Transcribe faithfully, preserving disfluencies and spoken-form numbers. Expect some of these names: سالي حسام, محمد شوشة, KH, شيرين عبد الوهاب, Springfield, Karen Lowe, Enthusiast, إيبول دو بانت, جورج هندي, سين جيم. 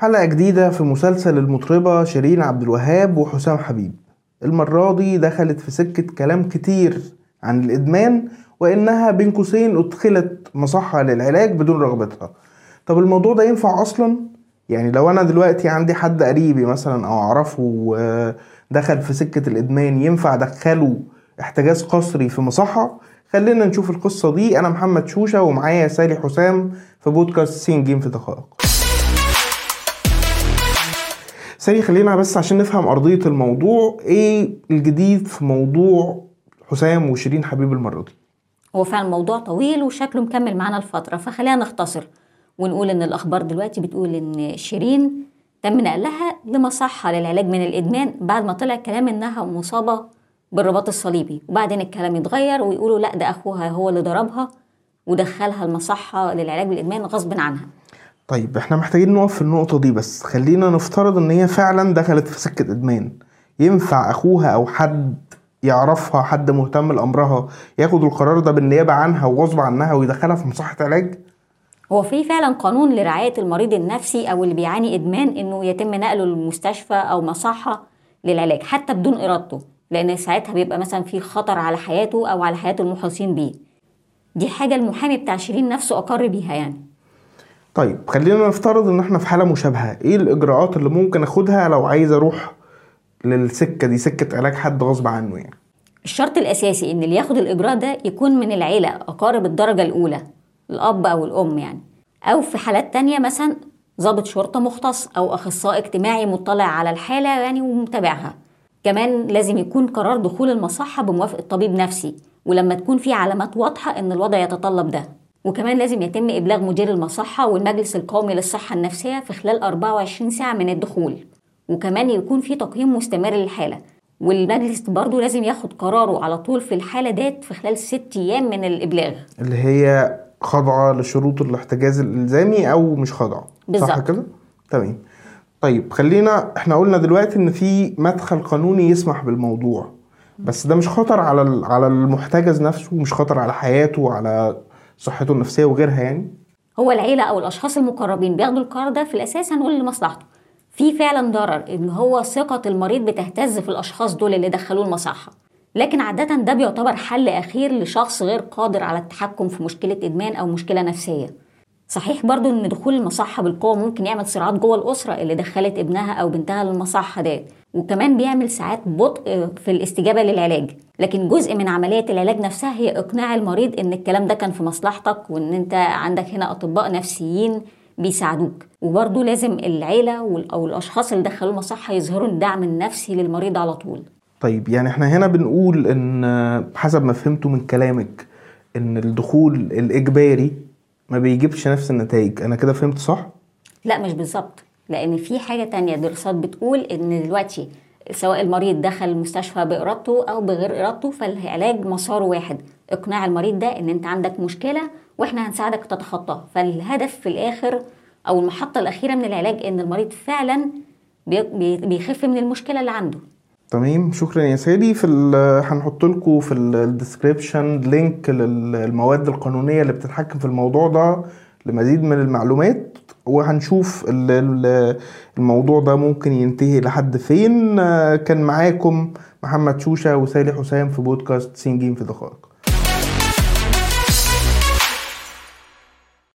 حلقة جديدة في مسلسل المطربة شيرين عبد الوهاب وحسام حبيب. المرة دي دخلت في سكة كلام كتير عن الإدمان وإنها بين قوسين أدخلت مصحة للعلاج بدون رغبتها. طب الموضوع ده ينفع أصلا؟ يعني لو أنا دلوقتي عندي حد قريبي مثلا أو أعرفه دخل في سكة الإدمان، ينفع دخله احتجاز قسري في مصحة؟ خلينا نشوف القصة دي. أنا محمد شوشة ومعايا سالي حسام في بودكاست سين جيم في دقائق. سالي، خلينا بس عشان نفهم أرضية الموضوع، إيه الجديد في موضوع حسام وشيرين حبيب المرة دي؟ هو فعلا موضوع طويل وشكله مكمل معنا الفترة، فخلينا نختصر ونقول إن الأخبار دلوقتي بتقول إن شيرين تم نقلها لمصحة للعلاج من الإدمان بعد ما طلع كلام إنها مصابة بالرباط الصليبي، وبعدين الكلام يتغير ويقولوا لأ ده أخوها هو اللي ضربها ودخلها المصحة للعلاج بالإدمان غصب عنها. طيب احنا محتاجين نقف في النقطة دي، بس خلينا نفترض ان هي فعلا دخلت في سكة ادمان. ينفع اخوها او حد يعرفها، حد مهتم لامرها، ياخد القرار ده بالنيابة عنها وغصب عنها ويدخلها في مصحة علاج؟ هو في فعلا قانون لرعاية المريض النفسي او اللي بيعاني ادمان انه يتم نقله للمستشفى او مصحة للعلاج حتى بدون ارادته، لان ساعتها بيبقى مثلا في خطر على حياته او على حياة المحيطين بيه. دي حاجة المحامي بتاع شيرين نفسه اقر بيها يعني. طيب خلينا نفترض ان احنا في حالة مشابهة، ايه الاجراءات اللي ممكن اخدها لو عايز اروح للسكة دي، سكة علاج حد غصب عنه يعني؟ الشرط الاساسي ان اللي ياخد الاجراء ده يكون من العيلة، اقارب الدرجة الاولى، الاب او الام يعني، او في حالات تانية مثلا ضابط شرطة مختص او اخصائي اجتماعي مطلع على الحالة يعني ومتابعها. كمان لازم يكون قرار دخول المصحة بموافقة طبيب نفسي، ولما تكون في علامات واضحة ان الوضع يتطلب ده. وكمان لازم يتم إبلاغ مدير المصحة والمجلس القومي للصحة النفسية في خلال أربعة وعشرين ساعة من الدخول، وكمان يكون في تقييم مستمر للحالة، والمجلس برضو لازم ياخد قراره على طول في الحالة ديت في خلال ست أيام من الإبلاغ، اللي هي خاضعة لشروط الاحتجاز الإلزامي أو مش خاضعة، صح كده؟ تمام. طيب خلينا، احنا قلنا دلوقتي إن في مدخل قانوني يسمح بالموضوع، بس ده مش خطر على على المحتجز نفسه، ومش خطر على حياته وعلى صحته النفسية وغيرها يعني؟ هو العيلة أو الأشخاص المقربين بياخدوا القرار ده في الأساس هنقول لمصلحته. في فعلا ضرر إن هو ثقة المريض بتهتز في الأشخاص دول اللي دخلوه المصحة، لكن عادة ده بيعتبر حل أخير لشخص غير قادر على التحكم في مشكلة إدمان أو مشكلة نفسية. صحيح برضو إن دخول المصحة بالقوة ممكن يعمل صراعات جوه الأسرة اللي دخلت ابنها أو بنتها للمصحة ده، وكمان بيعمل ساعات بطء في الاستجابة للعلاج، لكن جزء من عملية العلاج نفسها هي إقناع المريض إن الكلام ده كان في مصلحتك وإن أنت عندك هنا أطباء نفسيين بيساعدوك. وبرضو لازم العيلة أو الأشخاص اللي دخلوا المصحة يظهروا الدعم النفسي للمريض على طول. طيب يعني احنا هنا بنقول إن حسب ما فهمته من كلامك إن الدخول الإجباري ما بيجيبش نفس النتائج، أنا كده فهمت صح؟ لا مش بالظبط، لأن في حاجة تانية. دراسات بتقول إن دلوقتي سواء المريض دخل المستشفى بإرادته أو بغير إرادته فالعلاج مسار واحد، إقناع المريض ده إن أنت عندك مشكلة وإحنا هنساعدك تتخطاها. فالهدف في الآخر أو المحطة الأخيرة من العلاج إن المريض فعلا بيخف من المشكلة اللي عنده. تمام، شكرا يا سالي. في هنحط لكم في الديسكريبشن لينك للمواد القانونية اللي بتتحكم في الموضوع ده لمزيد من المعلومات، وهنشوف الموضوع ده ممكن ينتهي لحد فين. كان معاكم محمد شوشة وسالي حسام في بودكاست سين جيم في دقائق.